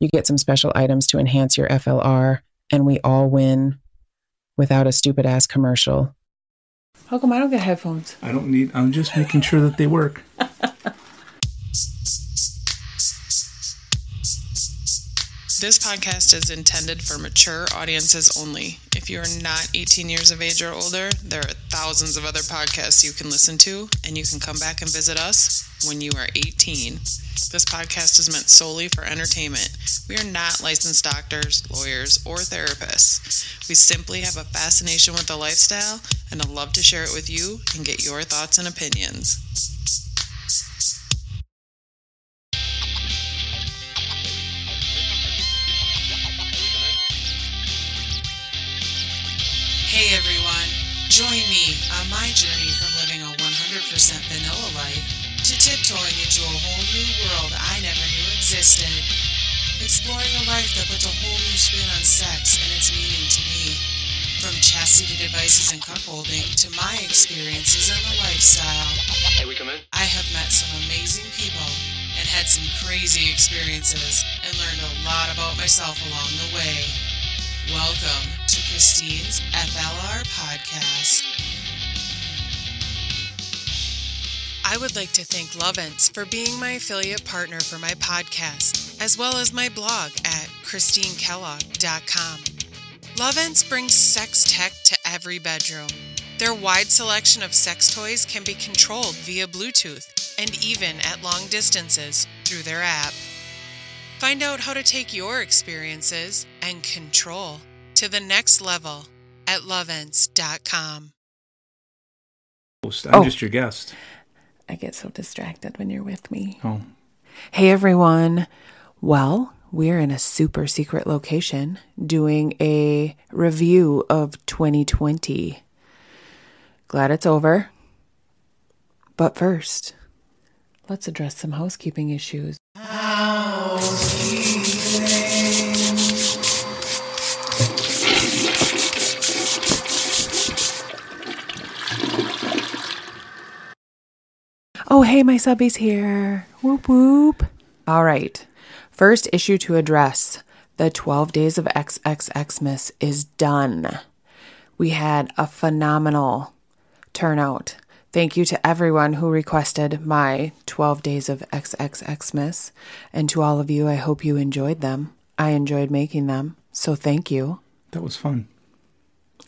You get some special items to enhance your FLR, and we all win without a stupid-ass commercial. How come I don't get headphones? I don't need... I'm just making sure that they work. This podcast is intended for mature audiences only. If you are not 18 years of age or older, there are thousands of other podcasts you can listen to, and you can come back and visit us when you are 18. This podcast is meant solely for entertainment. We are not licensed doctors, lawyers, or therapists. We simply have a fascination with the lifestyle, and I'd love to share it with you and get your thoughts and opinions. Hey everyone, join me on my journey from living a 100% vanilla life to tiptoeing into a whole new world I never knew existed. Exploring a life that puts a whole new spin on sex and its meaning to me. From chastity devices and cuckolding to my experiences in the lifestyle. Hey, we come in? I have met some amazing people and had some crazy experiences and learned a lot about myself along the way. Welcome to Krystine's FLR Podcast. I would like to thank Lovense for being my affiliate partner for my podcast, as well as my blog at KristineKellogg.com. Lovense brings sex tech to every bedroom. Their wide selection of sex toys can be controlled via Bluetooth and even at long distances through their app. Find out how to take your experiences and control to the next level at loveends.com. I'm just your guest. I get so distracted when you're with me. Oh. Hey, everyone. Well, we're in a super secret location doing a review of 2020. Glad it's over. But first, let's address some housekeeping issues. Oh, hey, my subby's here. Whoop, whoop. All right. First issue to address. The 12 days of XXXmas is done. We had a phenomenal turnout. Thank you to everyone who requested my 12 days of XXXmas. And to all of you, I hope you enjoyed them. I enjoyed making them. So thank you. That was fun.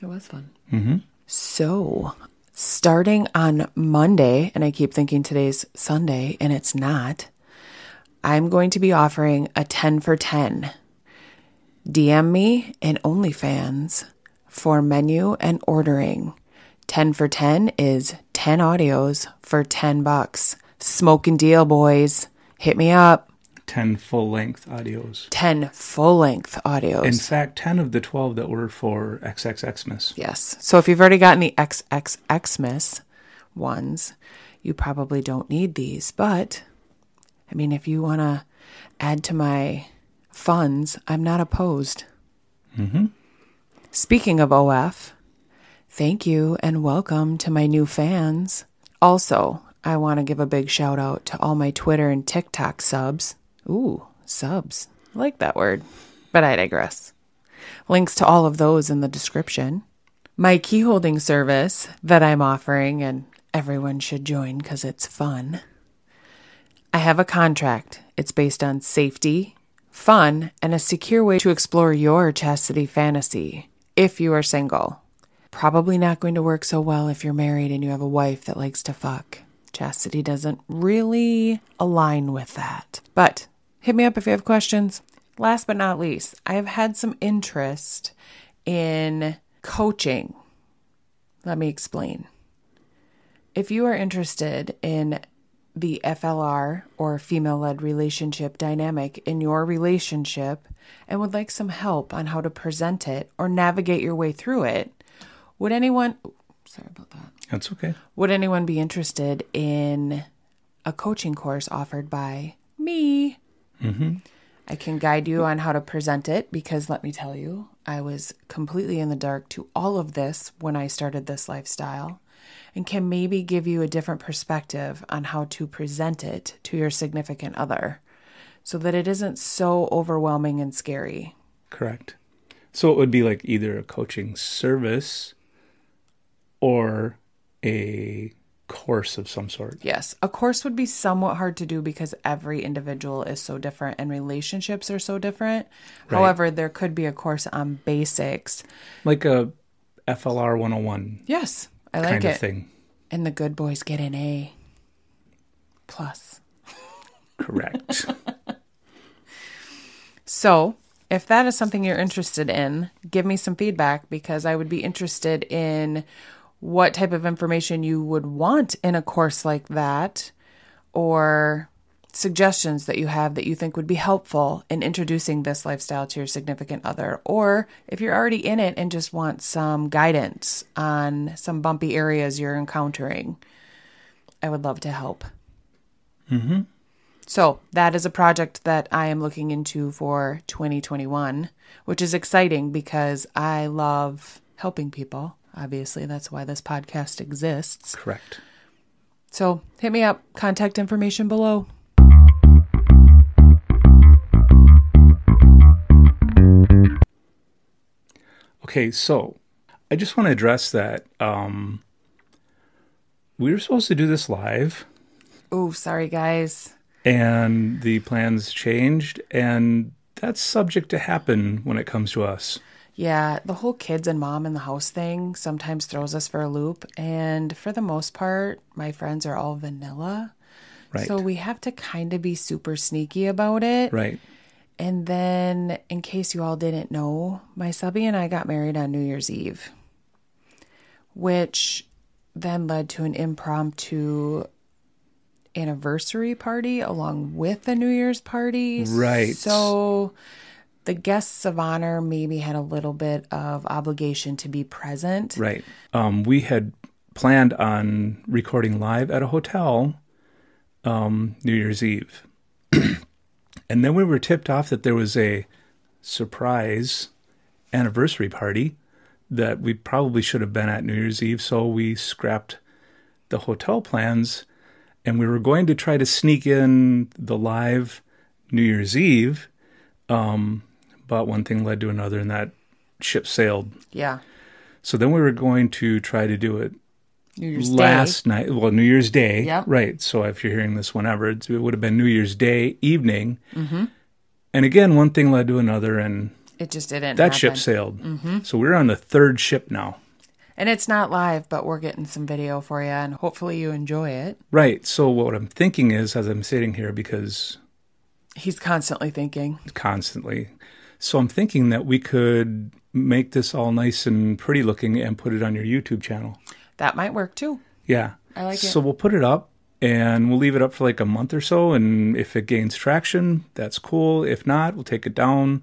It was fun. Mm-hmm. So... starting on Monday, and I keep thinking today's Sunday, and it's not, I'm going to be offering a 10 for 10. DM me and OnlyFans for menu and ordering. 10 for 10 is 10 audios for $10. Smoking deal, boys. Hit me up. 10 full-length audios. 10 full-length audios. In fact, 10 of the 12 that were for XXXmas. Yes. So if you've already gotten the XXXmas ones, you probably don't need these. But, I mean, if you want to add to my funds, I'm not opposed. Mm-hmm. Speaking of OF, thank you and welcome to my new fans. Also, I want to give a big shout out to all my Twitter and TikTok subs. Ooh, subs. I like that word, but I digress. Links to all of those in the description. My key holding service that I'm offering, and everyone should join because it's fun. I have a contract. It's based on safety, fun, and a secure way to explore your chastity fantasy if you are single. Probably not going to work so well if you're married and you have a wife that likes to fuck. Chastity doesn't really align with that. But hit me up if you have questions. Last but not least, I've had some interest in coaching. Let me explain. If you are interested in the FLR, or female-led relationship dynamic, in your relationship and would like some help on how to present it or navigate your way through it, would anyone... Sorry about that. That's okay. Would anyone be interested in a coaching course offered by me? Mm-hmm. I can guide you on how to present it because, let me tell you, I was completely in the dark to all of this when I started this lifestyle, and can maybe give you a different perspective on how to present it to your significant other so that it isn't so overwhelming and scary. Correct. So it would be like either a coaching service or a course of some sort. Yes. A course would be somewhat hard to do because every individual is so different and relationships are so different. Right. However, there could be a course on basics. Like a FLR 101. Yes. I like it. Thing. And the good boys get an A+. Correct. So if that is something you're interested in, give me some feedback because I would be interested in what type of information you would want in a course like that, or suggestions that you have that you think would be helpful in introducing this lifestyle to your significant other, or if you're already in it and just want some guidance on some bumpy areas you're encountering. I would love to help. Mm-hmm. So that is a project that I am looking into for 2021, which is exciting because I love helping people. Obviously, that's why this podcast exists. Correct. So hit me up. Contact information below. Okay, so I just want to address that. We were supposed to do this live. Oh, sorry, guys. And the plans changed, and that's subject to happen when it comes to us. Yeah, the whole kids and mom in the house thing sometimes throws us for a loop. And for the most part, my friends are all vanilla. Right. So we have to kind of be super sneaky about it. Right. And then, in case you all didn't know, my subby and I got married on New Year's Eve, which then led to an impromptu anniversary party along with a New Year's party. Right. So the guests of honor maybe had a little bit of obligation to be present. Right. We had planned on recording live at a hotel New Year's Eve. And then we were tipped off that there was a surprise anniversary party that we probably should have been at New Year's Eve. So we scrapped the hotel plans, and we were going to try to sneak in the live New Year's Eve. But one thing led to another, and that ship sailed. Yeah. So then we were going to try to do it New Year's Day. Well, New Year's Day. Yep. Right. So if you're hearing this whenever, it would have been New Year's Day evening. Mm-hmm. And again, one thing led to another, and it just didn't happen. That ship sailed. Mm-hmm. So we're on the third ship now. And it's not live, but we're getting some video for you, and hopefully you enjoy it. Right. So what I'm thinking is, as I'm sitting here, because he's constantly thinking. Constantly. So I'm thinking that we could make this all nice and pretty looking and put it on your YouTube channel. That might work too. Yeah. I like it. So we'll put it up, and we'll leave it up for like a month or so. And if it gains traction, that's cool. If not, we'll take it down.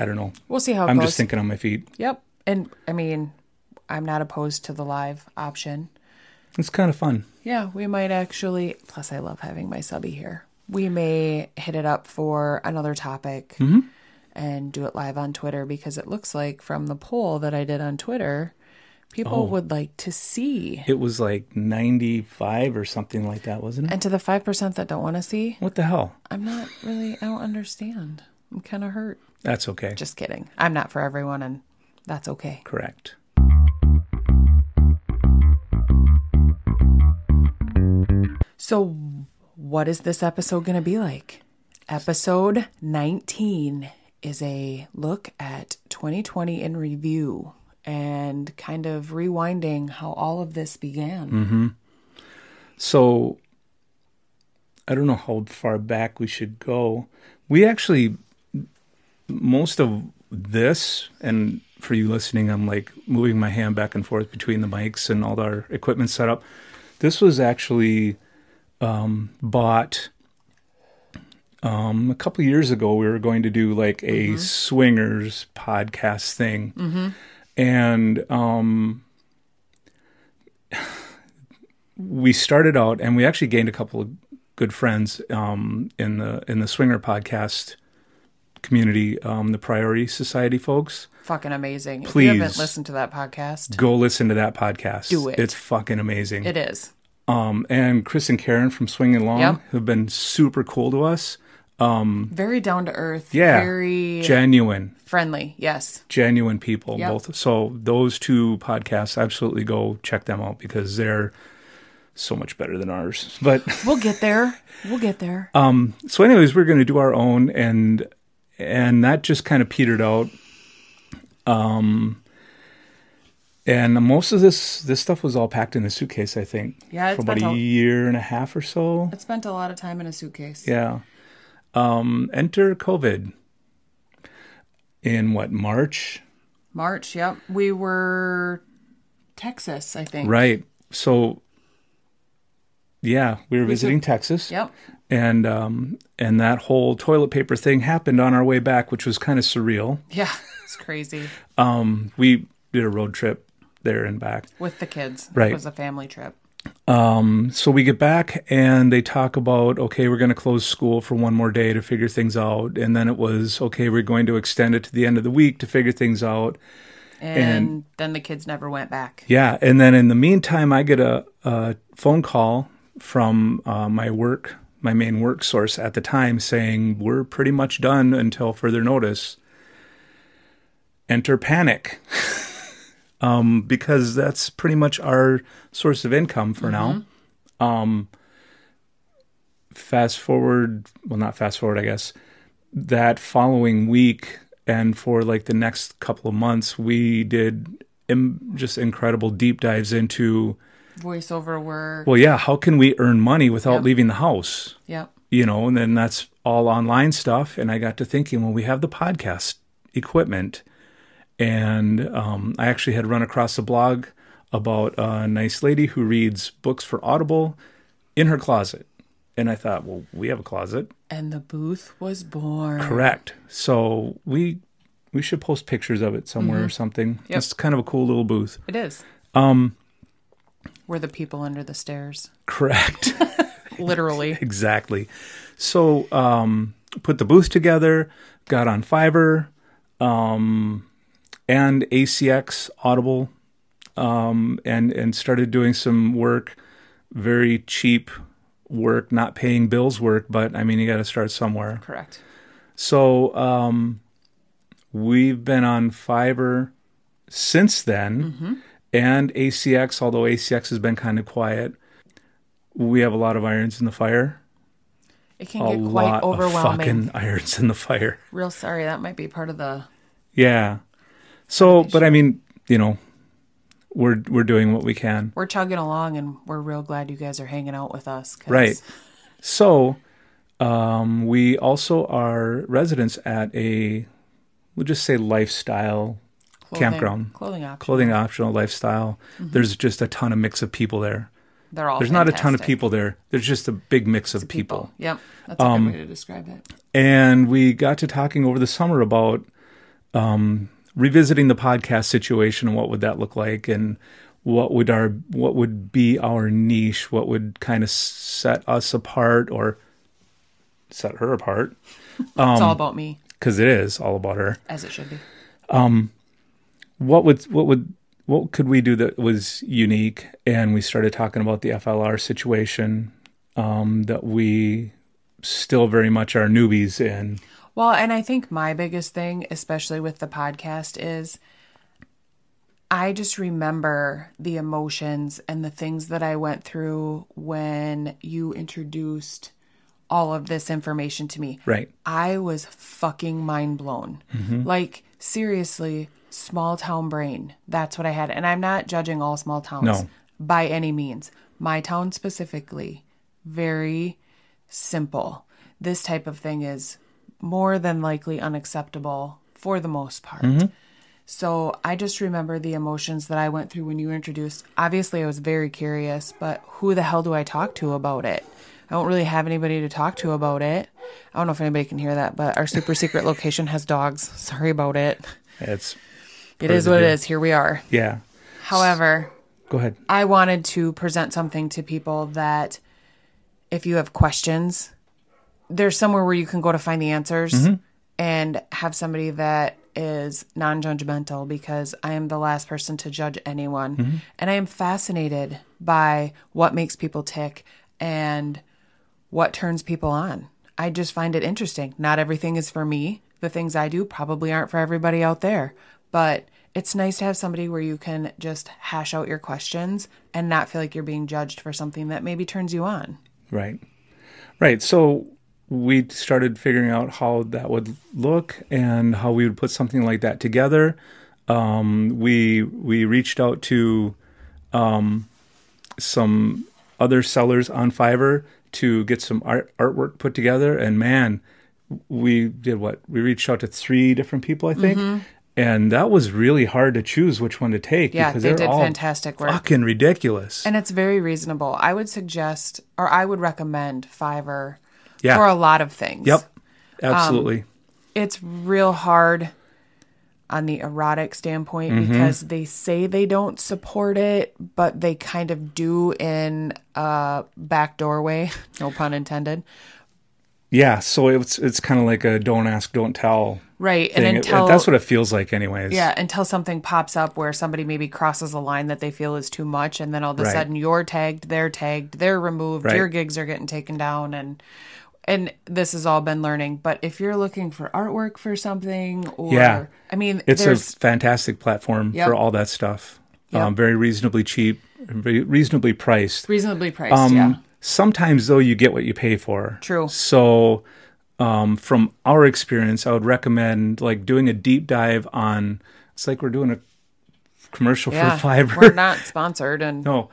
I don't know. We'll see how it goes. I'm just thinking on my feet. Yep. And I mean, I'm not opposed to the live option. It's kind of fun. Yeah. We might actually. Plus, I love having my subby here. We may hit it up for another topic and do it live on Twitter, because it looks like from the poll that I did on Twitter, people would like to see. It was like 95 or something like that, wasn't it? And to the 5% that don't want to see. What the hell? I don't understand. I'm kind of hurt. That's okay. Just kidding. I'm not for everyone, and that's okay. Correct. So what is this episode going to be like? Episode 19 is a look at 2020 in review and kind of rewinding how all of this began. Mm-hmm. So I don't know how far back we should go. We actually, most of this, and for you listening, I'm like moving my hand back and forth between the mics and all our equipment setup. This was actually bought a couple of years ago. We were going to do like a swingers podcast thing, and we started out, and we actually gained a couple of good friends in the swinger podcast community, the Priority Society folks. Fucking amazing. Please, if you haven't listened to that podcast, go listen to that podcast. Do it. It's fucking amazing. It is. And Chris and Karen from Swingin' Along have been super cool to us. Very down to earth. Yeah. Very genuine. Friendly. Yes. Genuine people. Yep. Both. So those two podcasts, absolutely go check them out because they're so much better than ours. But we'll get there. We'll get there. So anyways, we're going to do our own, and that just kind of petered out. And most of this stuff was all packed in a suitcase, I think. Yeah, for about a year and a half or so. It spent a lot of time in a suitcase. Yeah. Enter COVID. In what, March? March, yep. We were Texas, I think. Right. So, yeah, we were visiting Texas. Yep. And that whole toilet paper thing happened on our way back, which was kind of surreal. Yeah, it's crazy. We did a road trip there and back with the kids. Right. It was a family trip. So we get back and they talk about, okay, we're going to close school for one more day to figure things out. And then it was, okay, we're going to extend it to the end of the week to figure things out. And then the kids never went back. Yeah. And then in the meantime, I get a phone call from my main work source at the time saying, we're pretty much done until further notice. Enter panic. Because that's pretty much our source of income for now. Not fast forward, I guess. That following week and for like the next couple of months, we did just incredible deep dives into voiceover work. Well, yeah. How can we earn money without leaving the house? Yep. You know, and then that's all online stuff. And I got to thinking, well, we have the podcast equipment. And I actually had run across a blog about a nice lady who reads books for Audible in her closet. And I thought, well, we have a closet. And the booth was born. Correct. So we should post pictures of it somewhere or something. Yep. It's kind of a cool little booth. It is. We're the people under the stairs. Correct. Literally. Exactly. So put the booth together, got on Fiverr. And ACX, Audible, and started doing some work, very cheap work, not paying bills work, but, I mean, you got to start somewhere. Correct. So we've been on Fiverr since then, and ACX, although ACX has been kind of quiet. We have a lot of irons in the fire. It can get quite overwhelming. A lot of fucking irons in the fire. Real sorry, that might be part of the... Yeah. So, but I mean, you know, we're doing what we can. We're chugging along, and we're real glad you guys are hanging out with us. 'Cause... Right. So, we also are residents at a, we'll just say lifestyle campground. Clothing optional. Clothing optional lifestyle. There's just a ton of mix of people there. They're all fantastic. Not a ton of people there. There's just a big mix of people. Yep. That's a good way to describe it. And we got to talking over the summer about... revisiting the podcast situation and what would that look like and what would be our niche, what would kind of set us apart or set her apart. It's all about me. Because it is all about her. As it should be. What could we do that was unique? And we started talking about the FLR situation that we still very much are newbies in. Well, and I think my biggest thing, especially with the podcast, is I just remember the emotions and the things that I went through when you introduced all of this information to me. Right. I was fucking mind blown. Like, seriously, small town brain. That's what I had. And I'm not judging all small towns by any means. My town specifically, very simple. This type of thing is... more than likely unacceptable for the most part. So I just remember the emotions that I went through when you introduced. Obviously, I was very curious, but who the hell do I talk to about it? I don't really have anybody to talk to about it. I don't know if anybody can hear that, but our super secret location has dogs. Sorry about it. It is what it is. Here we are. Yeah. However, go ahead. I wanted to present something to people that if you have questions, there's somewhere where you can go to find the answers and have somebody that is non-judgmental, because I am the last person to judge anyone. And I am fascinated by what makes people tick and what turns people on. I just find it interesting. Not everything is for me. The things I do probably aren't for everybody out there, but it's nice to have somebody where you can just hash out your questions and not feel like you're being judged for something that maybe turns you on. Right. Right. So we started figuring out how that would look and how we would put something like that together. We reached out to some other sellers on Fiverr to get some artwork put together. And man, we did what? We reached out to 3 different people, I think. And that was really hard to choose which one to take, because they did all fantastic work. Fucking ridiculous. And it's very reasonable. I would suggest, or I would recommend Fiverr for a lot of things. Yep. Absolutely. It's real hard on the erotic standpoint because they say they don't support it, but they kind of do in a back doorway, no pun intended. Yeah, so it's kind of like a don't ask, don't tell. Right, thing. And until... That's what it feels like anyways. Yeah, until something pops up where somebody maybe crosses a line that they feel is too much, and then all of a sudden you're tagged, they're removed, your gigs are getting taken down, and this has all been learning. But if you're looking for artwork for something, or... Yeah, I mean, it's a fantastic platform for all that stuff. Very reasonably cheap, reasonably priced. Yeah. Sometimes, though, you get what you pay for. True. So from our experience, I would recommend like doing a deep dive on, it's like we're doing a commercial for Fiverr. We're not sponsored. And no.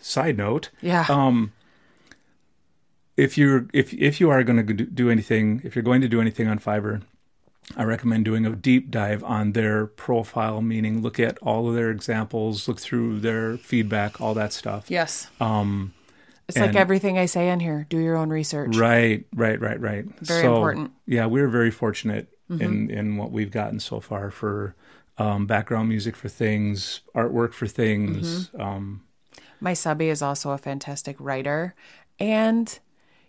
Side note. Yeah. If you're going to do anything on Fiverr, I recommend doing a deep dive on their profile, meaning look at all of their examples, look through their feedback, all that stuff. Yes. It's like everything I say in here. Do your own research. Right. Very important. Yeah, we're very fortunate in what we've gotten so far for background music for things, artwork for things. My subby is also a fantastic writer, and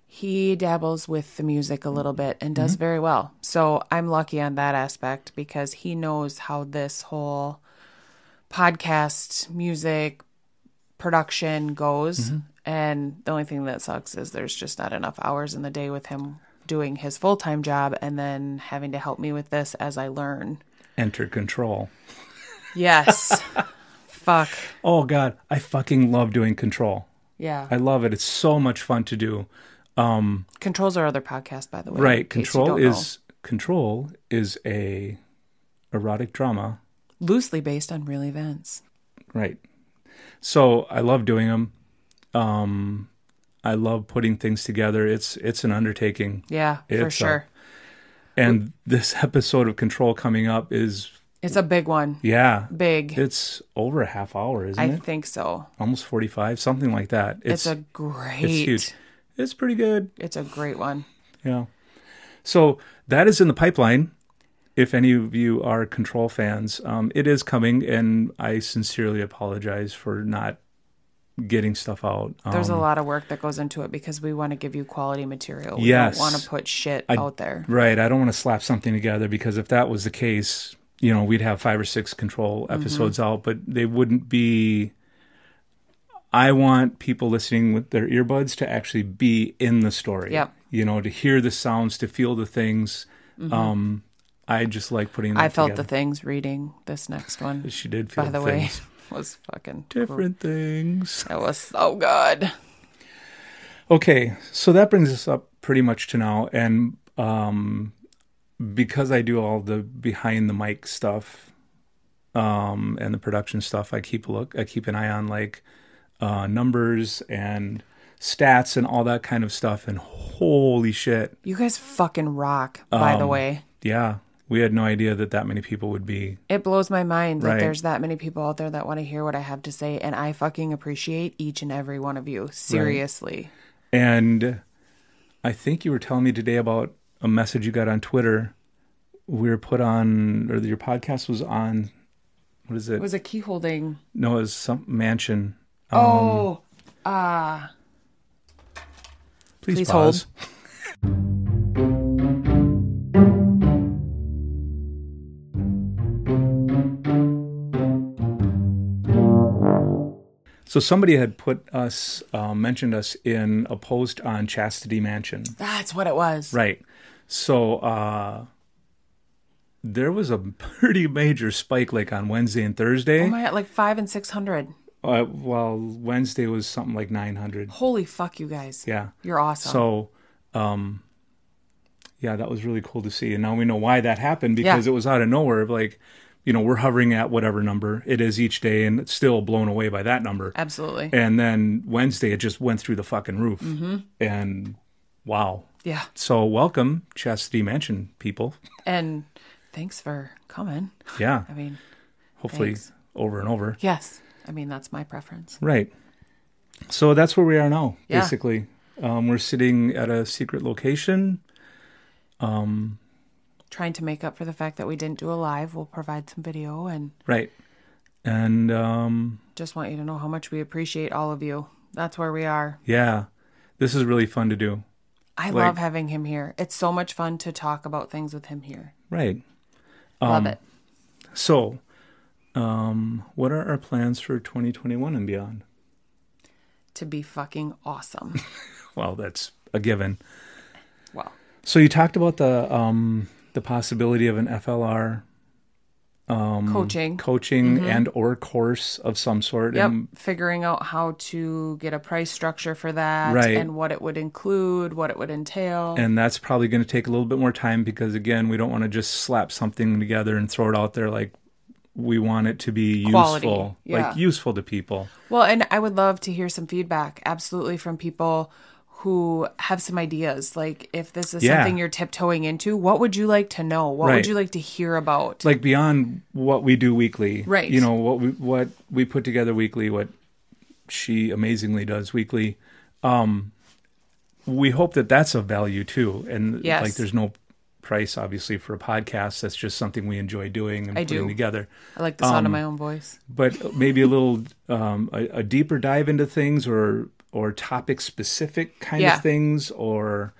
he dabbles with the music a little bit and does very well. So I'm lucky on that aspect because he knows how this whole podcast, music, production goes. And the only thing that sucks is there's just not enough hours in the day with him doing his full-time job and then having to help me with this as I learn. Enter Control. Yes. Fuck. Oh, God. I fucking love doing Control. Yeah. I love it. It's so much fun to do. Control's our other podcast, by the way. Right. Control is a erotic drama. Loosely based on real events. Right. So I love doing them. I love putting things together. It's an undertaking. Yeah, for sure. And this episode of Control coming up it's a big one. Yeah. Big. It's over a half hour, isn't it? I think so. Almost 45, something like that. It's huge. It's pretty good. It's a great one. Yeah. So that is in the pipeline. If any of you are Control fans, it is coming, and I sincerely apologize for not getting stuff out. There's a lot of work that goes into it because we want to give you quality material. We don't want to put shit out there. Right. I don't want to slap something together because if that was the case, you know, we'd have 5 or 6 Control episodes out, but they wouldn't be... I want people listening with their earbuds to actually be in the story. Yep. You know, to hear the sounds, to feel the things. I just like putting that together. The things reading this next one. She did feel the things. By the way. Was fucking different things. That was so good. Okay, so that brings us up pretty much to now, and because I do all the behind the mic stuff and the production stuff, I keep an eye on like numbers and stats and all that kind of stuff. And holy shit, you guys fucking rock! By the way, yeah. We had no idea that many people would be... It blows my mind that there's that many people out there that want to hear what I have to say, and I fucking appreciate each and every one of you. Seriously. Right. And I think you were telling me today about a message you got on Twitter. We were put on... Or your podcast was on... What is it? It was a key holding... No, it was some mansion. Please pause. Hold. So somebody had mentioned us in a post on Chastity Mansion. That's what it was. Right. So there was a pretty major spike like on Wednesday and Thursday. Oh my God, like 500 and 600. Well, Wednesday was something like 900. Holy fuck, you guys. Yeah. You're awesome. So, that was really cool to see. And now we know why that happened because it was out of nowhere. Like... You know, we're hovering at whatever number it is each day, and it's still blown away by that number. Absolutely. And then Wednesday, it just went through the fucking roof. Mm-hmm. And wow. Yeah. So welcome, Chastity Mansion people. And thanks for coming. Yeah. I mean, hopefully over and over. Yes. I mean, that's my preference. Right. So that's where we are now, basically. We're sitting at a secret location. Trying to make up for the fact that we didn't do a live. We'll provide some video and... Right. And... just want you to know how much we appreciate all of you. That's where we are. Yeah. This is really fun to do. I love having him here. It's so much fun to talk about things with him here. Right. Love it. So, what are our plans for 2021 and beyond? To be fucking awesome. Well, that's a given. Well. So you talked about the possibility of an FLR coaching mm-hmm. and or course of some sort. Yep, and figuring out how to get a price structure for that and what it would include, what it would entail. And that's probably going to take a little bit more time because, again, we don't want to just slap something together and throw it out there. Like, we want it to be useful, useful to people. Well, and I would love to hear some feedback, absolutely, from people who have some ideas, like if this is something you're tiptoeing into, what would you like to know? What would you like to hear about? Like beyond what we do weekly, right? You know, what we put together weekly, what she amazingly does weekly. We hope that that's of value too. And like, there's no price obviously for a podcast. That's just something we enjoy doing and putting together. I like the sound of my own voice, but maybe a little, a deeper dive into things or topic-specific kind of things, or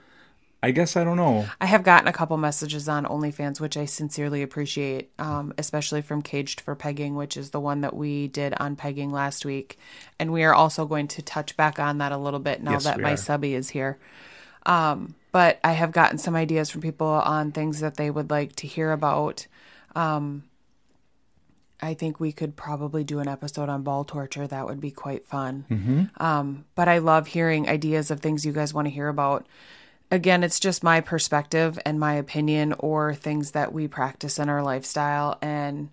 I guess I don't know. I have gotten a couple messages on OnlyFans, which I sincerely appreciate, especially from Caged for Pegging, which is the one that we did on pegging last week. And we are also going to touch back on that a little bit now that my subby is here. But I have gotten some ideas from people on things that they would like to hear about. I think we could probably do an episode on ball torture. That would be quite fun. Mm-hmm. But I love hearing ideas of things you guys want to hear about. Again, it's just my perspective and my opinion, or things that we practice in our lifestyle and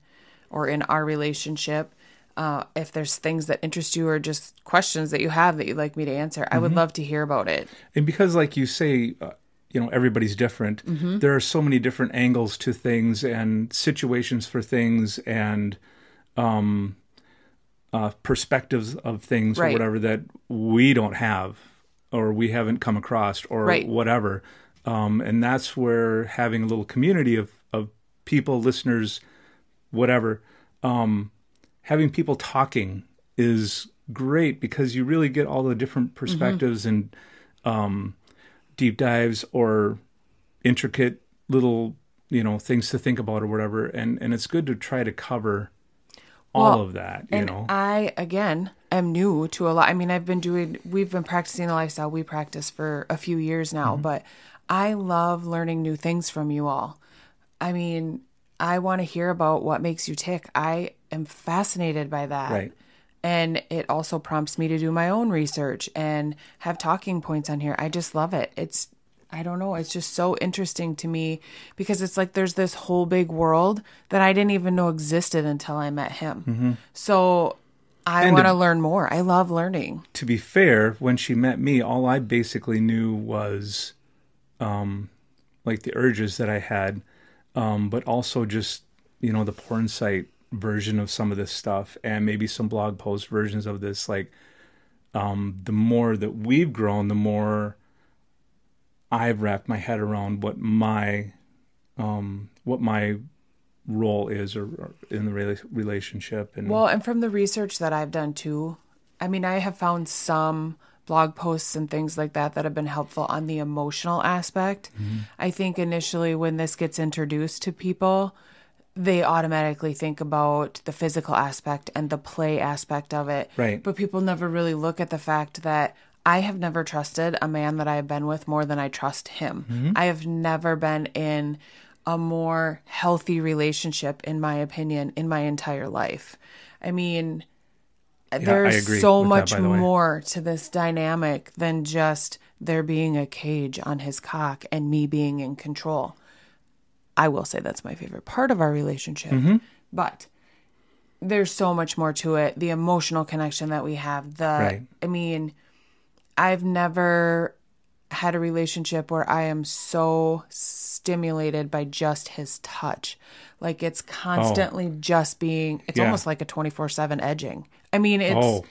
or in our relationship. If there's things that interest you or just questions that you have that you'd like me to answer, mm-hmm. I would love to hear about it. And because like you say... you know, everybody's different. Mm-hmm. There are so many different angles to things and situations for things and perspectives of things or whatever that we don't have or we haven't come across or whatever. And that's where having a little community of people, listeners, whatever, having people talking is great because you really get all the different perspectives mm-hmm. and deep dives or intricate little, you know, things to think about or whatever. And it's good to try to cover all of that, you know. I, again, am new to a lot. I mean, we've been practicing the lifestyle we practice for a few years now, mm-hmm. but I love learning new things from you all. I mean, I want to hear about what makes you tick. I am fascinated by that. Right. And it also prompts me to do my own research and have talking points on here. I just love it. It's, I don't know, it's just so interesting to me because it's like there's this whole big world that I didn't even know existed until I met him. Mm-hmm. So I want to learn more. I love learning. To be fair, when she met me, all I basically knew was like the urges that I had. but also just, you know, the porn site version of some of this stuff, and maybe some blog post versions of this. Like, the more that we've grown, the more I've wrapped my head around what my role is or in the relationship. And well, and from the research that I've done too, I mean, I have found some blog posts and things like that that have been helpful on the emotional aspect. Mm-hmm. I think initially when this gets introduced to people, they automatically think about the physical aspect and the play aspect of it. Right. But people never really look at the fact that I have never trusted a man that I have been with more than I trust him. Mm-hmm. I have never been in a more healthy relationship, in my opinion, in my entire life. I mean, there's so much more to this dynamic than just there being a cage on his cock and me being in control. I will say that's my favorite part of our relationship, mm-hmm. but there's so much more to it. The emotional connection that we have, right. I mean, I've never had a relationship where I am so stimulated by just his touch. Like, it's constantly just being, it's almost like a 24/7 edging. I mean, it's... Oh,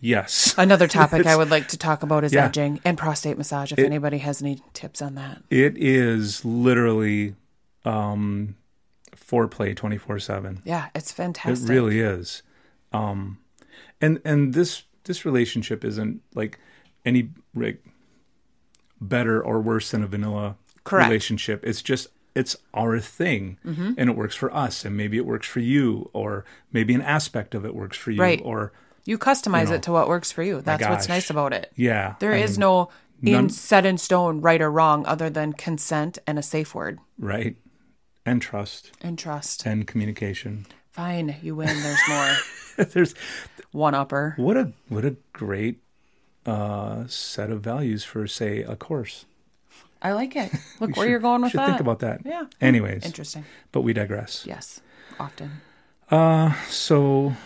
yes. Another topic I would like to talk about is edging and prostate massage, if anybody has any tips on that. It is literally... foreplay 24/7. Yeah, it's fantastic. It really is. And this relationship isn't like any better or worse than a vanilla relationship. It's just, it's our thing, mm-hmm. and it works for us, and maybe it works for you, or maybe an aspect of it works for you, right. or you customize it to what works for you. That's what's nice about it. Yeah. There is no set in stone, right or wrong, other than consent and a safe word. Right. And trust. And trust. And communication. Fine. You win. There's more. There's one upper. What a great set of values for, say, a course. I like it. Look where you're going with that. We should think about that. Yeah. Anyways. Interesting. But we digress. Yes. Often. So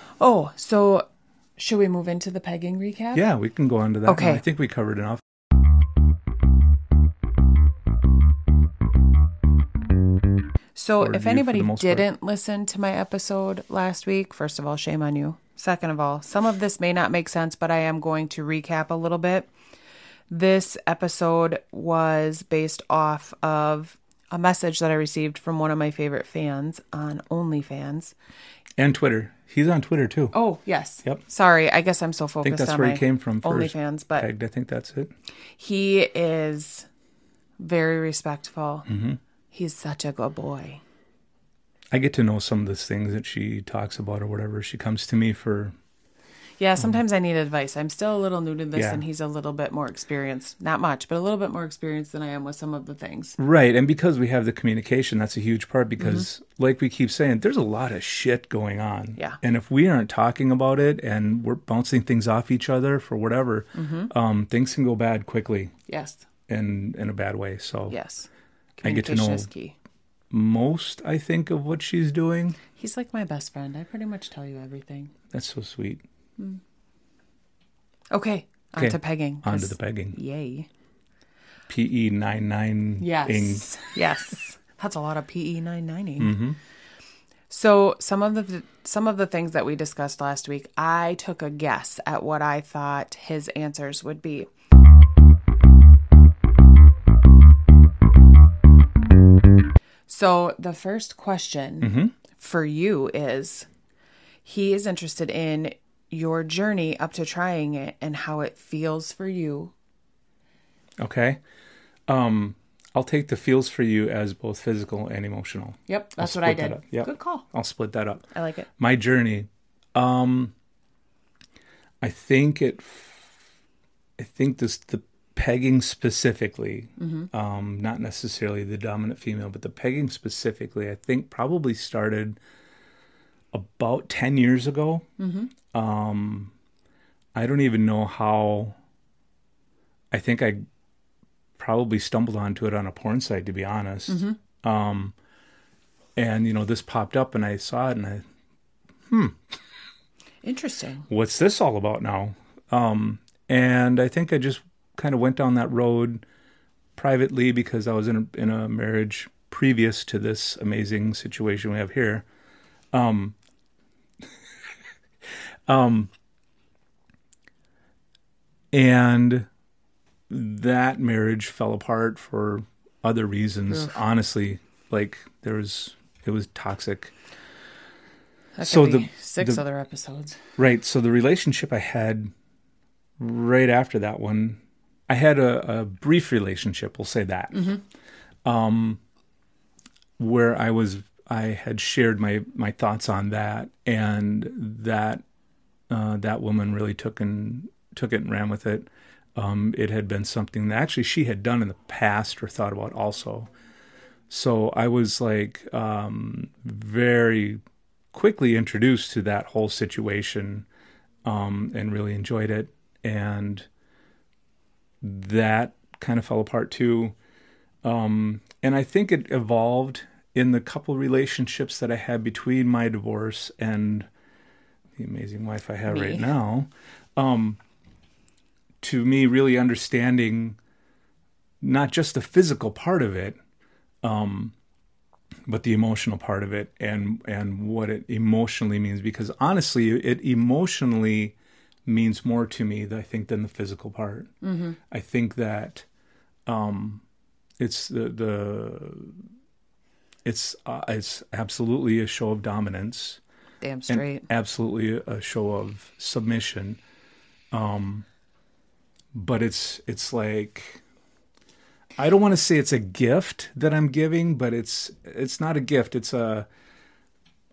should we move into the pegging recap? Yeah, we can go on to that. Okay. I think we covered enough. So if anybody didn't listen to my episode last week, first of all, shame on you. Second of all, some of this may not make sense, but I am going to recap a little bit. This episode was based off of a message that I received from one of my favorite fans on OnlyFans. And Twitter. He's on Twitter too. Oh, yes. Yep. Sorry. I guess I'm so focused on I think that's where he came from first. OnlyFans, but I think that's it. He is very respectful. Mm-hmm. He's such a good boy. I get to know some of the things that she talks about or whatever. She comes to me for... Yeah, sometimes I need advice. I'm still a little new to this, and he's a little bit more experienced. Not much, but a little bit more experienced than I am with some of the things. Right, and because we have the communication, that's a huge part because, mm-hmm. like we keep saying, there's a lot of shit going on. Yeah. And if we aren't talking about it and we're bouncing things off each other for whatever, mm-hmm. Things can go bad quickly. Yes. And in a bad way, so... Yes. I get to know most, I think, of what she's doing. He's like my best friend. I pretty much tell you everything. That's so sweet. Mm. Okay. On to pegging. On to the pegging. Yay. PE99. Yes. Yes. That's a lot of PE99ing. Mm-hmm. So some of the things that we discussed last week, I took a guess at what I thought his answers would be. So the first question mm-hmm. for you is, he is interested in your journey up to trying it and how it feels for you. Okay. I'll take the feels for you as both physical and emotional. Yep. That's what I did. Yep. Good call. I'll split that up. I like it. My journey. I think the pegging specifically, mm-hmm. Not necessarily the dominant female, but the pegging specifically, I think probably started about 10 years ago. Mm-hmm. I don't even know how. I think I probably stumbled onto it on a porn site, to be honest. Mm-hmm. And, you know, this popped up and I saw it and interesting. What's this all about now? And I think I just kind of went down that road privately because I was in a marriage previous to this amazing situation we have here. And that marriage fell apart for other reasons. Oof. Honestly, like it was toxic. That so could be six other episodes. Right. So the relationship I had right after that one, I had a brief relationship, we'll say that, mm-hmm. Where I had shared my thoughts on that, and that woman really took it and ran with it. It had been something that actually she had done in the past or thought about also. So I was like very quickly introduced to that whole situation and really enjoyed it. And that kind of fell apart too. And I think it evolved in the couple relationships that I had between my divorce and the amazing wife I have right now. To me, really understanding not just the physical part of it, but the emotional part of it and what it emotionally means. Because honestly, it emotionally means more to me, I think, than the physical part. Mm-hmm. I think that it's it's absolutely a show of dominance. Damn straight. Absolutely a show of submission. But it's like, I don't want to say it's a gift that I'm giving, but it's not a gift. It's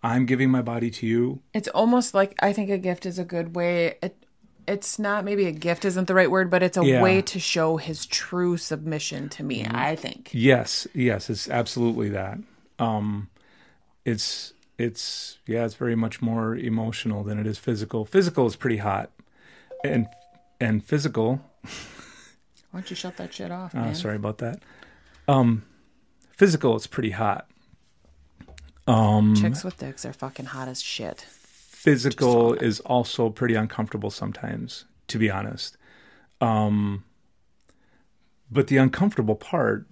I'm giving my body to you. It's almost like, I think a gift is a good way. It's not, maybe a gift isn't the right word, but it's a way to show his true submission to me, I think. Yes, it's absolutely that. It's very much more emotional than it is physical. Physical is pretty hot. And physical. Why don't you shut that shit off, man? Sorry about that. Physical, it's pretty hot. Chicks with dicks are fucking hot as shit. Physical is also pretty uncomfortable sometimes, to be honest. But the uncomfortable part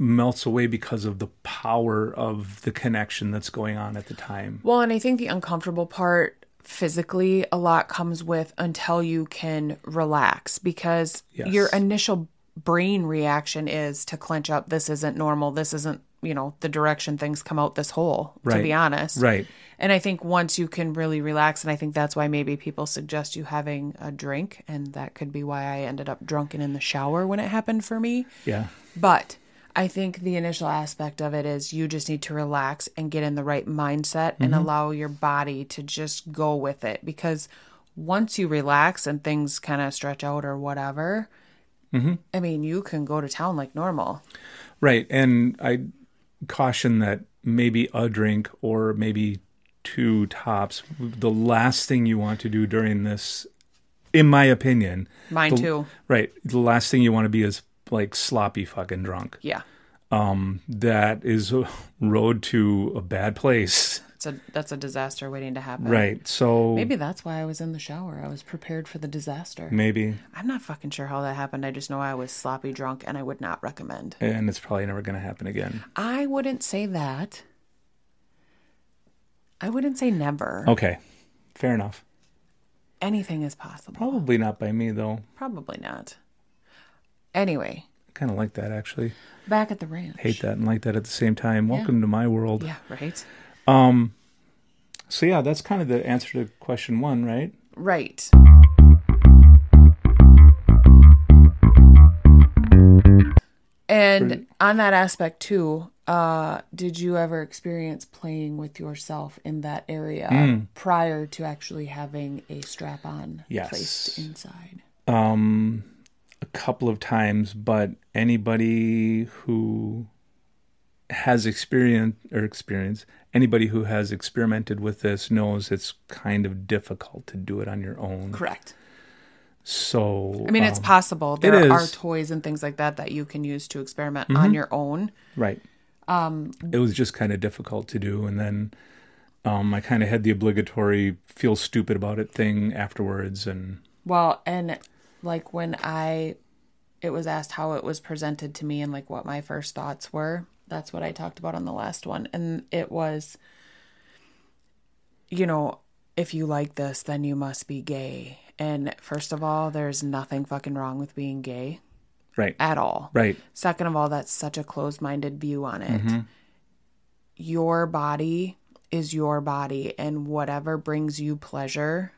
melts away because of the power of the connection that's going on at the time. Well, and I think the uncomfortable part physically a lot comes with until you can relax, because your initial brain reaction is to clench up. This isn't normal. This isn't, the direction things come out this hole, to be honest. Right. And I think once you can really relax, and I think that's why maybe people suggest you having a drink, and that could be why I ended up drunken in the shower when it happened for me. Yeah. But I think the initial aspect of it is you just need to relax and get in the right mindset and allow your body to just go with it. Because once you relax and things kind of stretch out or whatever, I mean, you can go to town like normal. Right. And I caution that maybe a drink or maybe two tops, the last thing you want to do during this, in my opinion. Mine too. Right. The last thing you want to be is like sloppy fucking drunk. Yeah. That is a road to a bad place. That's a disaster waiting to happen. Right. So maybe that's why I was in the shower. I was prepared for the disaster. Maybe. I'm not fucking sure how that happened. I just know I was sloppy drunk, and I would not recommend. And it's probably never going to happen again. I wouldn't say that. I wouldn't say never. Okay. Fair enough. Anything is possible. Probably not by me, though. Probably not. Anyway. I kind of like that, actually. Back at the ranch. Hate that and like that at the same time. Welcome to my world. Yeah, right. So, yeah, that's kind of the answer to question one, right? Right. And on that aspect, too, did you ever experience playing with yourself in that area prior to actually having a strap-on placed inside? A couple of times, but anybody who has experimented with this knows it's kind of difficult to do it on your own. Correct. So I mean, it's possible. There are toys and things like that you can use to experiment on your own. Right. It was just kind of difficult to do, and then I kind of had the obligatory feel stupid about it thing afterwards, and. Like when it was asked how it was presented to me and like what my first thoughts were, That's what I talked about on the last one. And it was, you know, if you like this, then you must be gay. And first of all, there's nothing fucking wrong with being gay. Right. At all. Right. Second of all, that's such a closed-minded view on it. Mm-hmm. Your body is your body, and whatever brings you pleasure,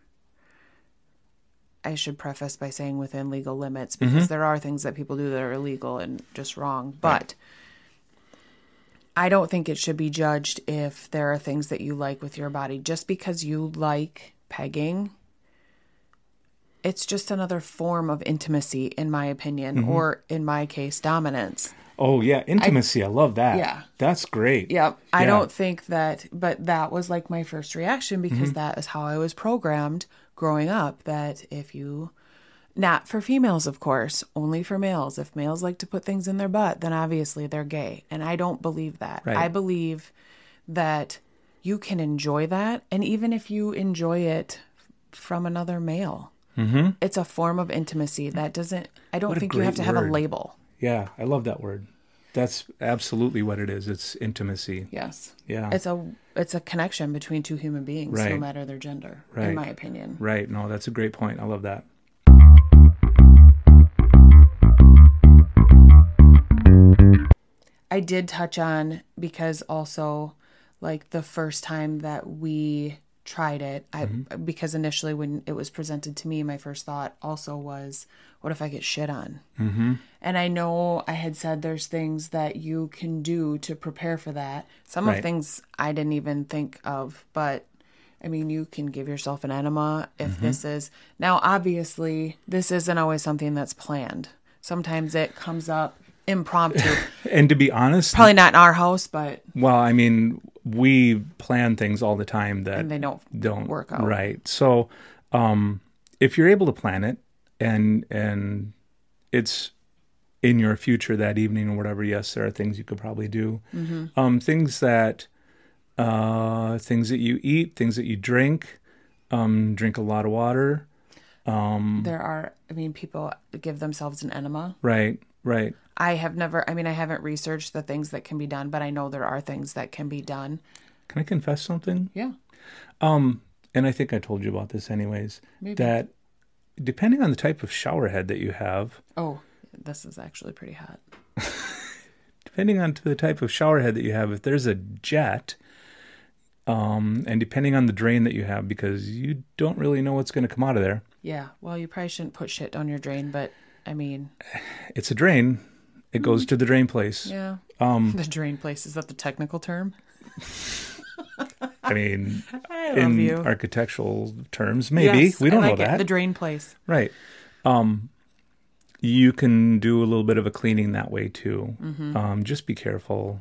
I should preface by saying within legal limits, because there are things that people do that are illegal and just wrong. But right. I don't think it should be judged if there are things that you like with your body. Just because you like pegging, it's just another form of intimacy, in my opinion, or in my case, dominance. Oh, yeah. Intimacy. I love that. Yeah. That's great. Yep. Yeah. I don't think that, but that was like my first reaction, because that is how I was programmed growing up, that if you, not for females, of course, only for males. If males like to put things in their butt, then obviously they're gay. And I don't believe that. Right. I believe that you can enjoy that. And even if you enjoy it from another male, it's a form of intimacy that doesn't, I don't think you have to have a label. Yeah, I love that word. That's absolutely what it is. It's intimacy. Yes. Yeah. It's a connection between two human beings, no matter their gender, in my opinion. Right. No, that's a great point. I love that. I did touch on, because also, like, the first time that we tried it, I because initially when it was presented to me, my first thought also was, what if I get shit on? And I know I had said there's things that you can do to prepare for that. Some of things I didn't even think of, but I mean, you can give yourself an enema if this is. Now, obviously, this isn't always something that's planned. Sometimes it comes up impromptu. And to be honest, probably not in our house, but. Well, I mean, we plan things all the time that. And they don't work out. Right. So if you're able to plan it and it's in your future that evening or whatever, yes, there are things you could probably do. Things that you eat, things that you drink, drink a lot of water. There are, I mean, people give themselves an enema. Right, right. I haven't researched the things that can be done, but I know there are things that can be done. Can I confess something? Yeah. And I think I told you about this anyways. Maybe. That depending on the type of shower head that you have. Oh, this is actually pretty hot. Depending on the type of shower head that you have, if there's a jet, and depending on the drain that you have, because you don't really know what's going to come out of there. Yeah. Well, you probably shouldn't put shit on your drain, but I mean, it's a drain. It goes to the drain place. Yeah. The drain place. Is that the technical term? I mean, in architectural terms, maybe. Yes, we don't know that. The drain place. Right. You can do a little bit of a cleaning that way too. Just be careful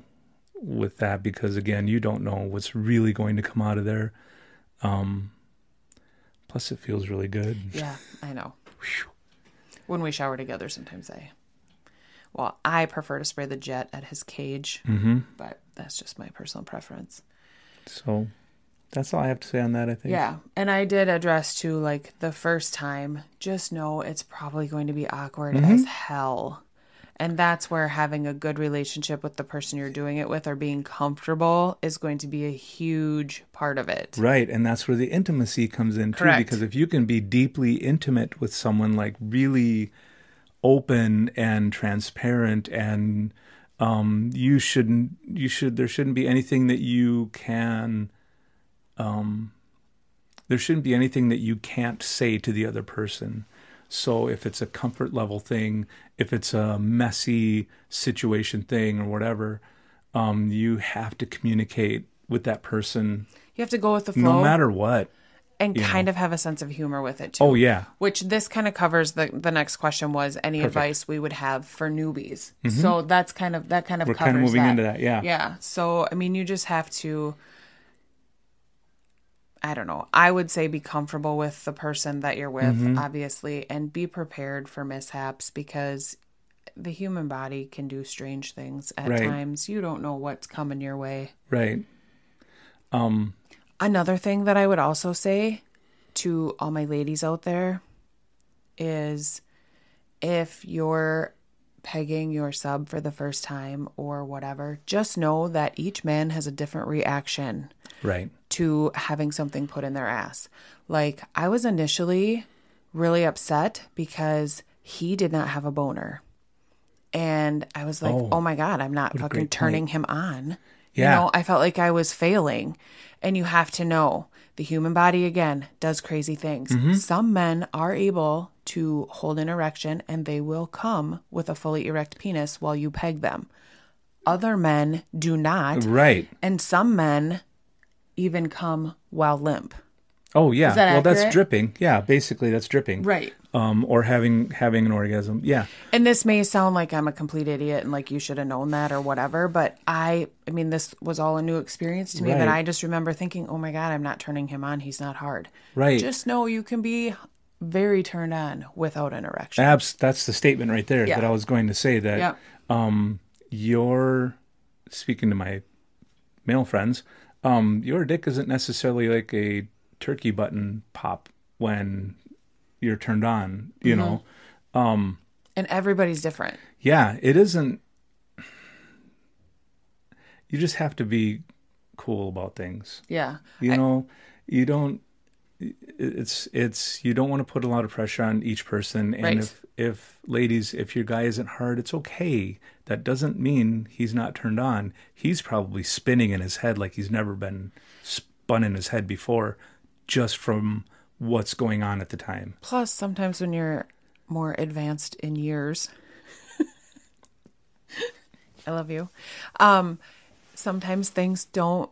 with that, because again, you don't know what's really going to come out of there. Plus it feels really good. Yeah, I know. When we shower together, sometimes I prefer to spray the jet at his cage, but that's just my personal preference. So that's all I have to say on that, I think. Yeah. And I did address too, like, the first time, just know it's probably going to be awkward as hell. And that's where having a good relationship with the person you're doing it with, or being comfortable, is going to be a huge part of it. Right. And that's where the intimacy comes in too. Because if you can be deeply intimate with someone, like really open and transparent, and there shouldn't be anything that you can, there shouldn't be anything that you can't say to the other person. So if it's a comfort level thing, if it's a messy situation thing or whatever, you have to communicate with that person. You have to go with the flow. No matter what. And kind of have a sense of humor with it too. Oh, yeah. Which this kind of covers the next question, was any advice we would have for newbies. So that's kind of we're covers that. We're kind of moving into that, yeah. Yeah. So, I mean, you just have to, I don't know. I would say be comfortable with the person that you're with, obviously, and be prepared for mishaps, because the human body can do strange things at times. You don't know what's coming your way. Right. Another thing that I would also say to all my ladies out there is, if you're pegging your sub for the first time or whatever, just know that each man has a different reaction right to having something put in their ass. Like, I was initially really upset because he did not have a boner. And I was like, oh my God, I'm not fucking turning him on. Yeah. You know, I felt like I was failing. And you have to know, the human body, again, does crazy things. Mm-hmm. Some men are able to hold an erection and they will come with a fully erect penis while you peg them. Other men do not. Right. And some men even come while limp. Oh, yeah. Is that accurate? Well, that's dripping. Yeah, basically that's dripping. Right. Or having an orgasm. Yeah. And this may sound like I'm a complete idiot and like you should have known that or whatever, but I mean, this was all a new experience to me, but I just remember thinking, oh my God, I'm not turning him on. He's not hard. Right. Just know you can be very turned on without an erection. That's the statement right there that I was going to say that you're speaking to my male friends, your dick isn't necessarily like a turkey button pop when you're turned on, you mm-hmm. know. And everybody's different. Yeah, it isn't. You just have to be cool about things. Yeah. You know, you don't, you don't want to put a lot of pressure on each person. And if ladies, if your guy isn't hard, it's okay. That doesn't mean he's not turned on. He's probably spinning in his head like he's never been spun in his head before just from what's going on at the time. Plus, sometimes when you're more advanced in years, I love you. Sometimes things don't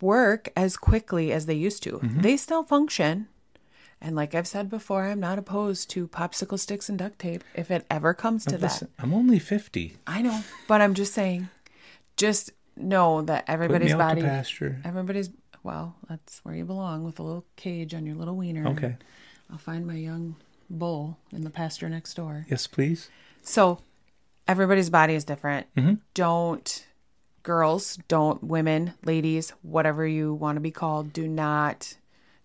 work as quickly as they used to. Mm-hmm. They still function. And like I've said before, I'm not opposed to popsicle sticks and duct tape if it ever comes to that. I'm only 50. I know, but I'm just saying, just know that everybody's body, everybody's. Well, that's where you belong, with a little cage on your little wiener. Okay. I'll find my young bull in the pasture next door. Yes, please. So everybody's body is different. Mm-hmm. Don't women, ladies, whatever you want to be called, do not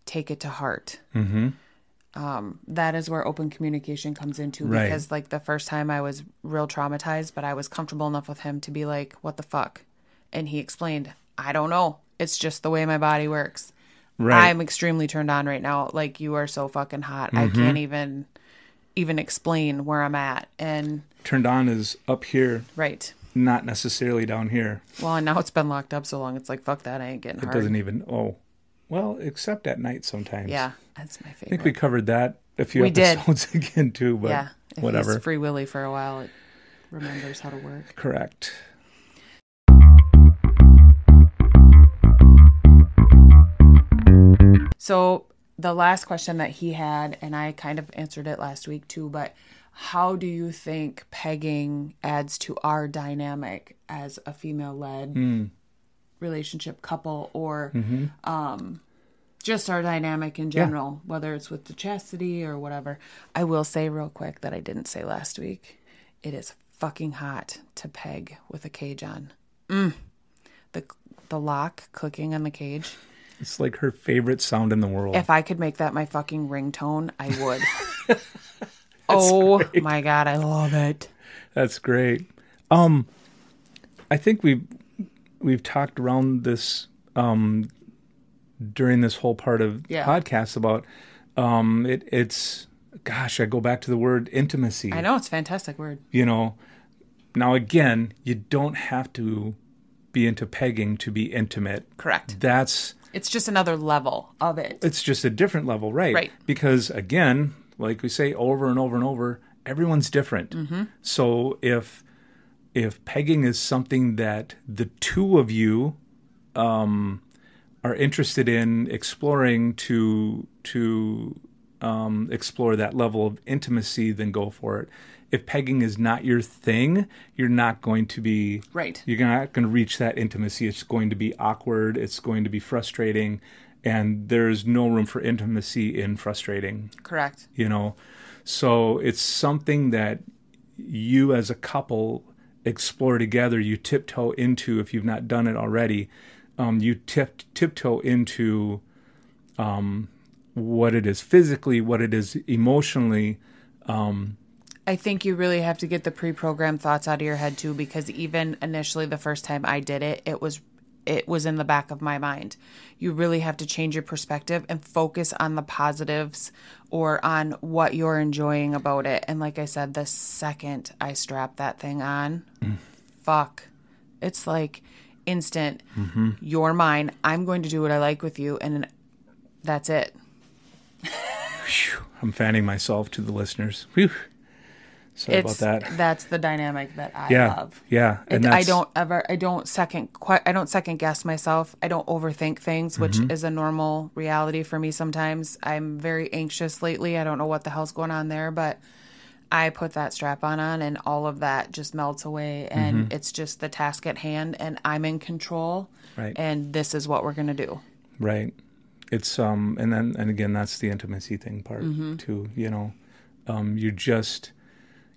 take it to heart. Mm-hmm. That is where open communication comes into because like the first time I was real traumatized, but I was comfortable enough with him to be like, what the fuck? And he explained, I don't know. It's just the way my body works. Right. I'm extremely turned on right now. Like, you are so fucking hot. Mm-hmm. I can't even explain where I'm at. And turned on is up here. Right. Not necessarily down here. Well, and now it's been locked up so long. It's like, fuck that. I ain't getting hard. It doesn't even. Oh, well, except at night sometimes. Yeah. That's my favorite. I think we covered that a few episodes again too, but if whatever. It's Free Willy for a while. It remembers how to work. Correct. So the last question that he had, and I kind of answered it last week too, but how do you think pegging adds to our dynamic as a female-led relationship couple, or just our dynamic in general, whether it's with the chastity or whatever? I will say real quick that I didn't say last week. It is fucking hot to peg with a cage on. Mm. The lock clicking on the cage. It's like her favorite sound in the world. If I could make that my fucking ringtone, I would. Oh, great. My God, I love it. That's great. I think we've talked around this during this whole part of the podcast about it's, gosh, I go back to the word intimacy. I know, it's a fantastic word. You know, now again, you don't have to be into pegging to be intimate. Correct. It's just another level of it. It's just a different level, right? Right. Because, again, like we say over and over and over, everyone's different. Mm-hmm. So if pegging is something that the two of you are interested in exploring to explore that level of intimacy, then go for it. If pegging is not your thing, you're not going to be right. You're not going to reach that intimacy. It's going to be awkward. It's going to be frustrating, and there's no room for intimacy in frustrating. Correct. You know, so it's something that you as a couple explore together. You tiptoe into, if you've not done it already, you tiptoe into what it is physically, what it is emotionally. I think you really have to get the pre-programmed thoughts out of your head too, because even initially the first time I did it, it was in the back of my mind. You really have to change your perspective and focus on the positives or on what you're enjoying about it. And like I said, the second I strapped that thing on, fuck, it's like instant, you're mine. I'm going to do what I like with you. And that's it. I'm fanning myself to the listeners. Whew. Sorry about that. That's the dynamic that I love. Yeah, and I don't second guess myself. I don't overthink things, which is a normal reality for me sometimes. I'm very anxious lately. I don't know what the hell's going on there, but I put that strap on and all of that just melts away, and it's just the task at hand, and I'm in control. Right. And this is what we're gonna do. Right. It's and again that's the intimacy thing part too. You know,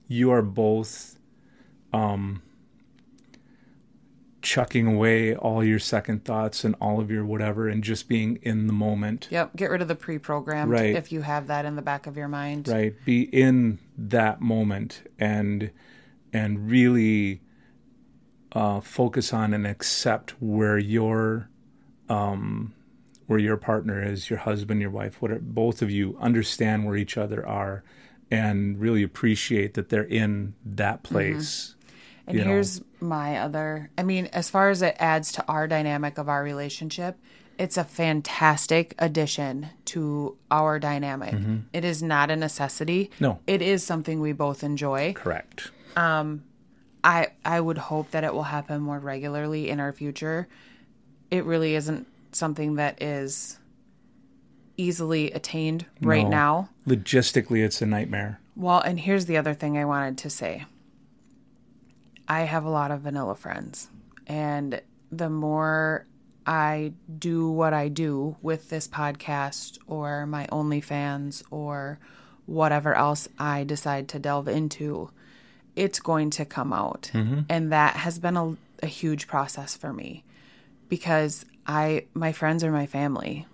you are both chucking away all your second thoughts and all of your whatever and just being in the moment. Yep. Get rid of the pre-programmed if you have that in the back of your mind. Right. Be in that moment and really focus on and accept where your partner is, your husband, your wife, whatever. Both of you understand where each other are. And really appreciate that they're in that place. And here's my other... I mean, as far as it adds to our dynamic of our relationship, it's a fantastic addition to our dynamic. It is not a necessity. No. It is something we both enjoy. Correct. I would hope that it will happen more regularly in our future. It really isn't something that is... easily attained now. Logistically, it's a nightmare. Well, and here's the other thing I wanted to say. I have a lot of vanilla friends, and the more I do what I do with this podcast or my OnlyFans or whatever else I decide to delve into, it's going to come out. And that has been a huge process for me because my friends are my family.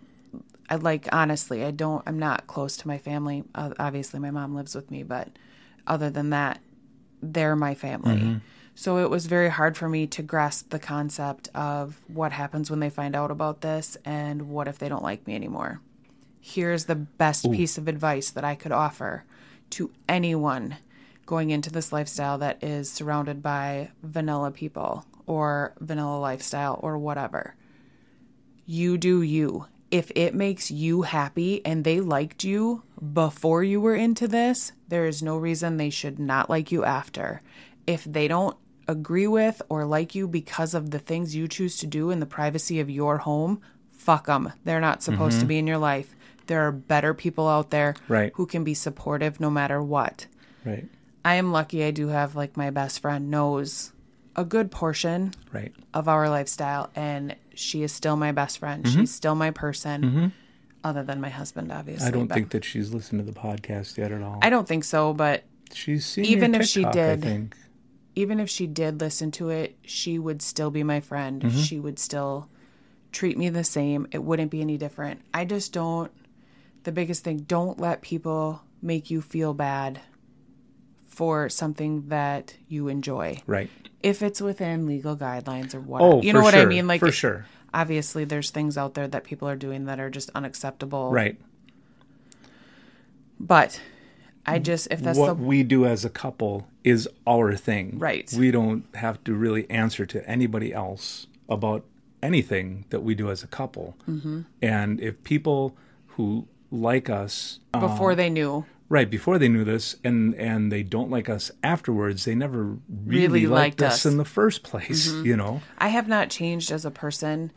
Honestly, I'm not close to my family. Obviously, my mom lives with me, but other than that, they're my family. So it was very hard for me to grasp the concept of what happens when they find out about this and what if they don't like me anymore. Here's the best piece of advice that I could offer to anyone going into this lifestyle that is surrounded by vanilla people or vanilla lifestyle or whatever. You do you. If it makes you happy and they liked you before you were into this, there is no reason they should not like you after. If they don't agree with or like you because of the things you choose to do in the privacy of your home, fuck them. They're not supposed to be in your life. There are better people out there who can be supportive no matter what. Right. I am lucky I do have, like, my best friend knows a good portion of our lifestyle, and she is still my best friend. She's still my person, other than my husband, obviously. I don't think that she's listened to the podcast yet at all. I don't think so, but she's seen even your TikTok, even if she did listen to it, she would still be my friend. She would still treat me the same. It wouldn't be any different. I just the biggest thing, don't let people make you feel bad for something that you enjoy. Right. If it's within legal guidelines or whatever. You know what I mean? Like, for sure. Obviously, there's things out there that people are doing that are just unacceptable. Right. But I just, if that's what we do as a couple is our thing. Right. We don't have to really answer to anybody else about anything that we do as a couple. And if people who like us... before they knew... Right, before they knew this, and they don't like us afterwards, they never really liked us in the first place, you know? I have not changed as a person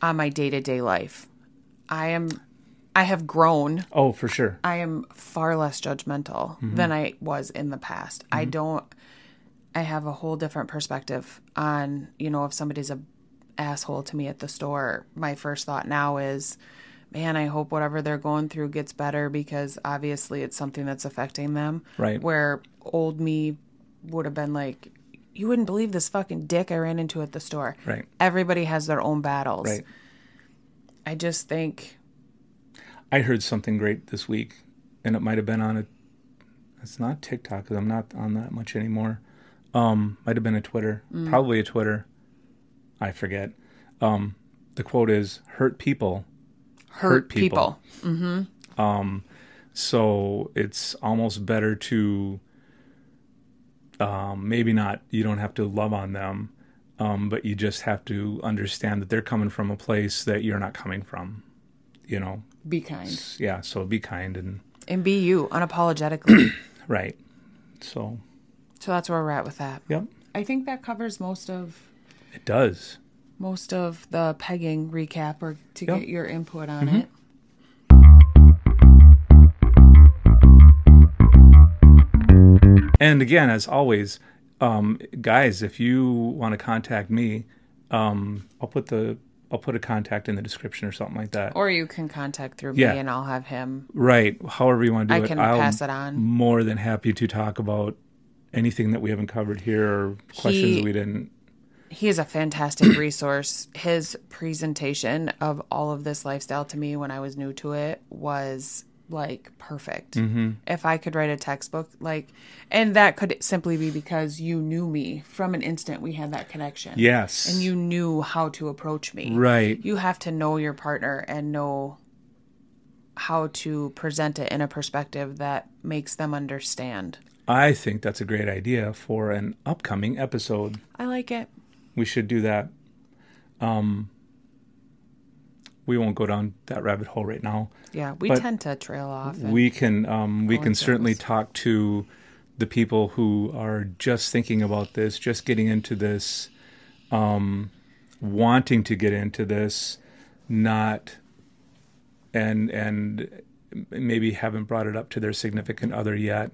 on my day-to-day life. I have grown. Oh, for sure. I am far less judgmental than I was in the past. I have a whole different perspective on, you know, if somebody's an asshole to me at the store, my first thought now is... man, I hope whatever they're going through gets better because obviously it's something that's affecting them. Right. Where old me would have been like, you wouldn't believe this fucking dick I ran into at the store. Right. Everybody has their own battles. Right. I just think... I heard something great this week, and it might have been on a It's not TikTok because I'm not on that much anymore. Might have been a Twitter. Probably a Twitter. I forget. The quote is, hurt people. Hurt people. Mm-hmm. So it's almost better to maybe not, you don't have to love on them, but you just have to understand that they're coming from a place that you're not coming from, you know. Be kind. Yeah, so be kind and be you unapologetically. Right. So that's where we're at with that. Yep. I think that covers most of it. Does most of the pegging recap or to get your input on it. And again, as always, guys, if you want to contact me, I'll put a contact in the description or something like that. Or you can contact through me and I'll have him. Right. However you want to do it. I can pass it on. I'm more than happy to talk about anything that we haven't covered here or questions that we didn't. He is a fantastic resource. His presentation of all of this lifestyle to me when I was new to it was like perfect. Mm-hmm. If I could write a textbook, like, and that could simply be because you knew me from an instant. We had that connection. Yes. And you knew how to approach me. Right. You have to know your partner and know how to present it in a perspective that makes them understand. I think that's a great idea for an upcoming episode. I like it. We should do that. We won't go down that rabbit hole right now. Yeah, we tend to trail off. We can certainly talk to the people who are just thinking about this, just getting into this, wanting to get into this, not and maybe haven't brought it up to their significant other yet,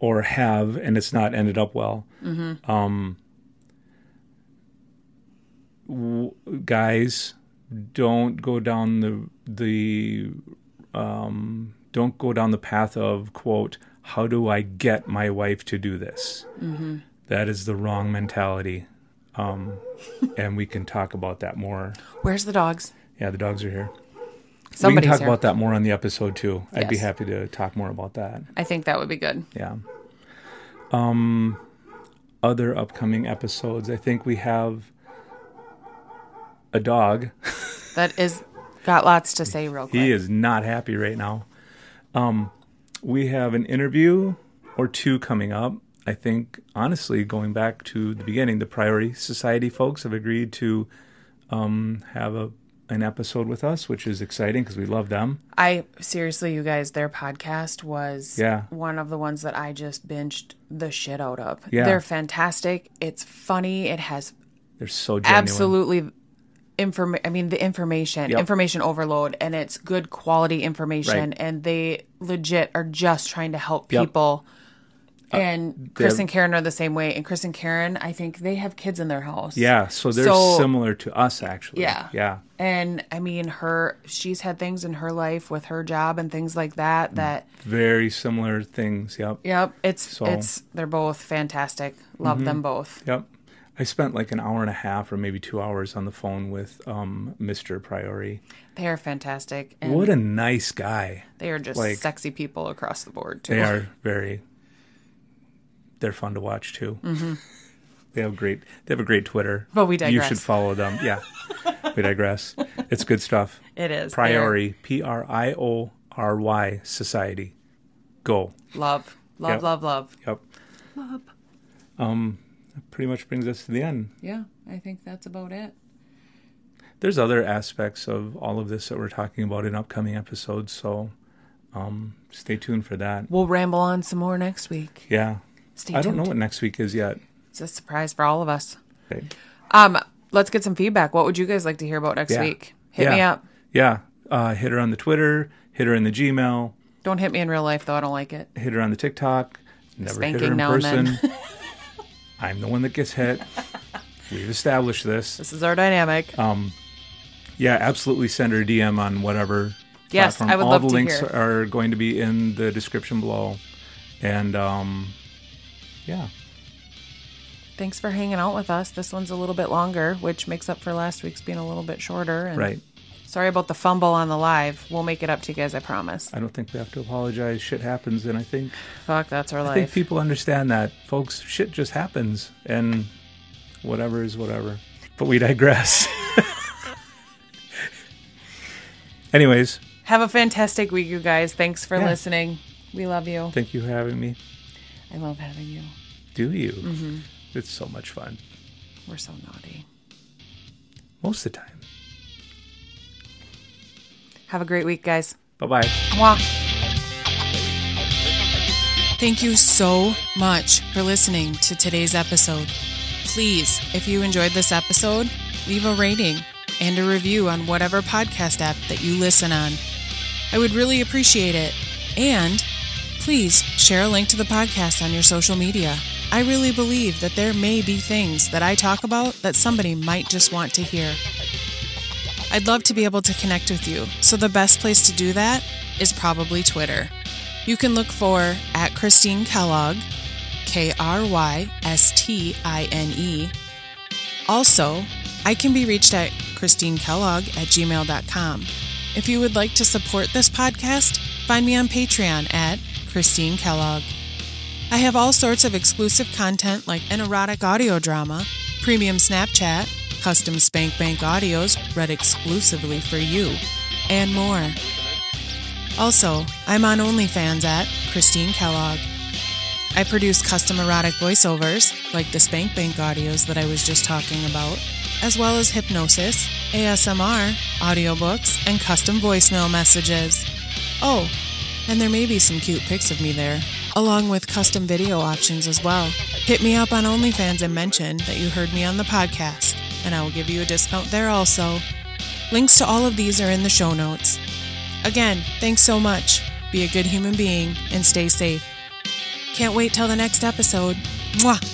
or have and it's not ended up well. Mm-hmm. Guys, don't go down the path of, quote, how do I get my wife to do this? Mm-hmm. That is the wrong mentality. And we can talk about that more. Where's the dogs? Yeah, the dogs are here. Somebody's we can talk here. About that more on the episode too. Yes. I'd be happy to talk more about that. I think that would be good. Yeah. Other upcoming episodes. I think we have a dog that is got lots to say real quick. He is not happy right now. We have an interview or two coming up. I think, honestly, going back to the beginning, the Priority Society folks have agreed to have an episode with us, which is exciting because we love them. Seriously, you guys, their podcast was one of the ones that I just binged the shit out of. Yeah. They're fantastic. It's funny. They're so genuine. Absolutely. Information overload, and it's good quality information, right. And they legit are just trying to help people. And Chris and Karen are the same way. And Chris and Karen, I think they have kids in their house. Yeah, so they're similar to us, actually. Yeah. Yeah. And, I mean, she's had things in her life with her job and things like that. Very similar things, yep. Yep. They're both fantastic. Love them both. Yep. I spent like an hour and a half or maybe 2 hours on the phone with Mr. Priori. They are fantastic. And what a nice guy. They are just like, sexy people across the board, too. They are they're fun to watch, too. Mm-hmm. They have a great Twitter. But we digress. You should follow them. Yeah, we digress. It's good stuff. It is. Priori, Priory Society. Go. Love, yep. Love. Yep. Love. That pretty much brings us to the end. Yeah, I think that's about it. There's other aspects of all of this that we're talking about in upcoming episodes, so stay tuned for that. We'll ramble on some more next week. Yeah. Stay tuned. I don't know what next week is yet. It's a surprise for all of us. Okay. Let's get some feedback. What would you guys like to hear about next week? Hit me up. Yeah. Hit her on the Twitter. Hit her in the Gmail. Don't hit me in real life, though. I don't like it. Hit her on the TikTok. Never hit her in person. I'm the one that gets hit. We've established this. This is our dynamic. Yeah, absolutely send her a DM on whatever platform. I would love to hear. All the links are going to be in the description below. And, yeah. Thanks for hanging out with us. This one's a little bit longer, which makes up for last week's being a little bit shorter. And right. Sorry about the fumble on the live. We'll make it up to you guys, I promise. I don't think we have to apologize. Shit happens, and I think... Fuck, that's our life. I think people understand that. Folks, shit just happens, and whatever is whatever. But we digress. Anyways. Have a fantastic week, you guys. Thanks for listening. We love you. Thank you for having me. I love having you. Do you? Mm-hmm. It's so much fun. We're so naughty. Most of the time. Have a great week, guys. Bye-bye. Mwah. Thank you so much for listening to today's episode. Please, if you enjoyed this episode, leave a rating and a review on whatever podcast app that you listen on. I would really appreciate it. And please share a link to the podcast on your social media. I really believe that there may be things that I talk about that somebody might just want to hear. I'd love to be able to connect with you, so the best place to do that is probably Twitter. You can look for @KristineKellogg, Krystine. Also, I can be reached at KristineKellogg@gmail.com. If you would like to support this podcast, find me on Patreon at Krystine Kellogg. I have all sorts of exclusive content like an erotic audio drama, premium Snapchat, custom Spank Bank audios read exclusively for you, and more. Also, I'm on OnlyFans at Krystine Kellogg. I produce custom erotic voiceovers, like the Spank Bank audios that I was just talking about, as well as hypnosis, ASMR, audiobooks, and custom voicemail messages. Oh, and there may be some cute pics of me there, along with custom video options as well. Hit me up on OnlyFans and mention that you heard me on the podcast, and I will give you a discount there also. Links to all of these are in the show notes. Again, thanks so much. Be a good human being and stay safe. Can't wait till the next episode. Mwah!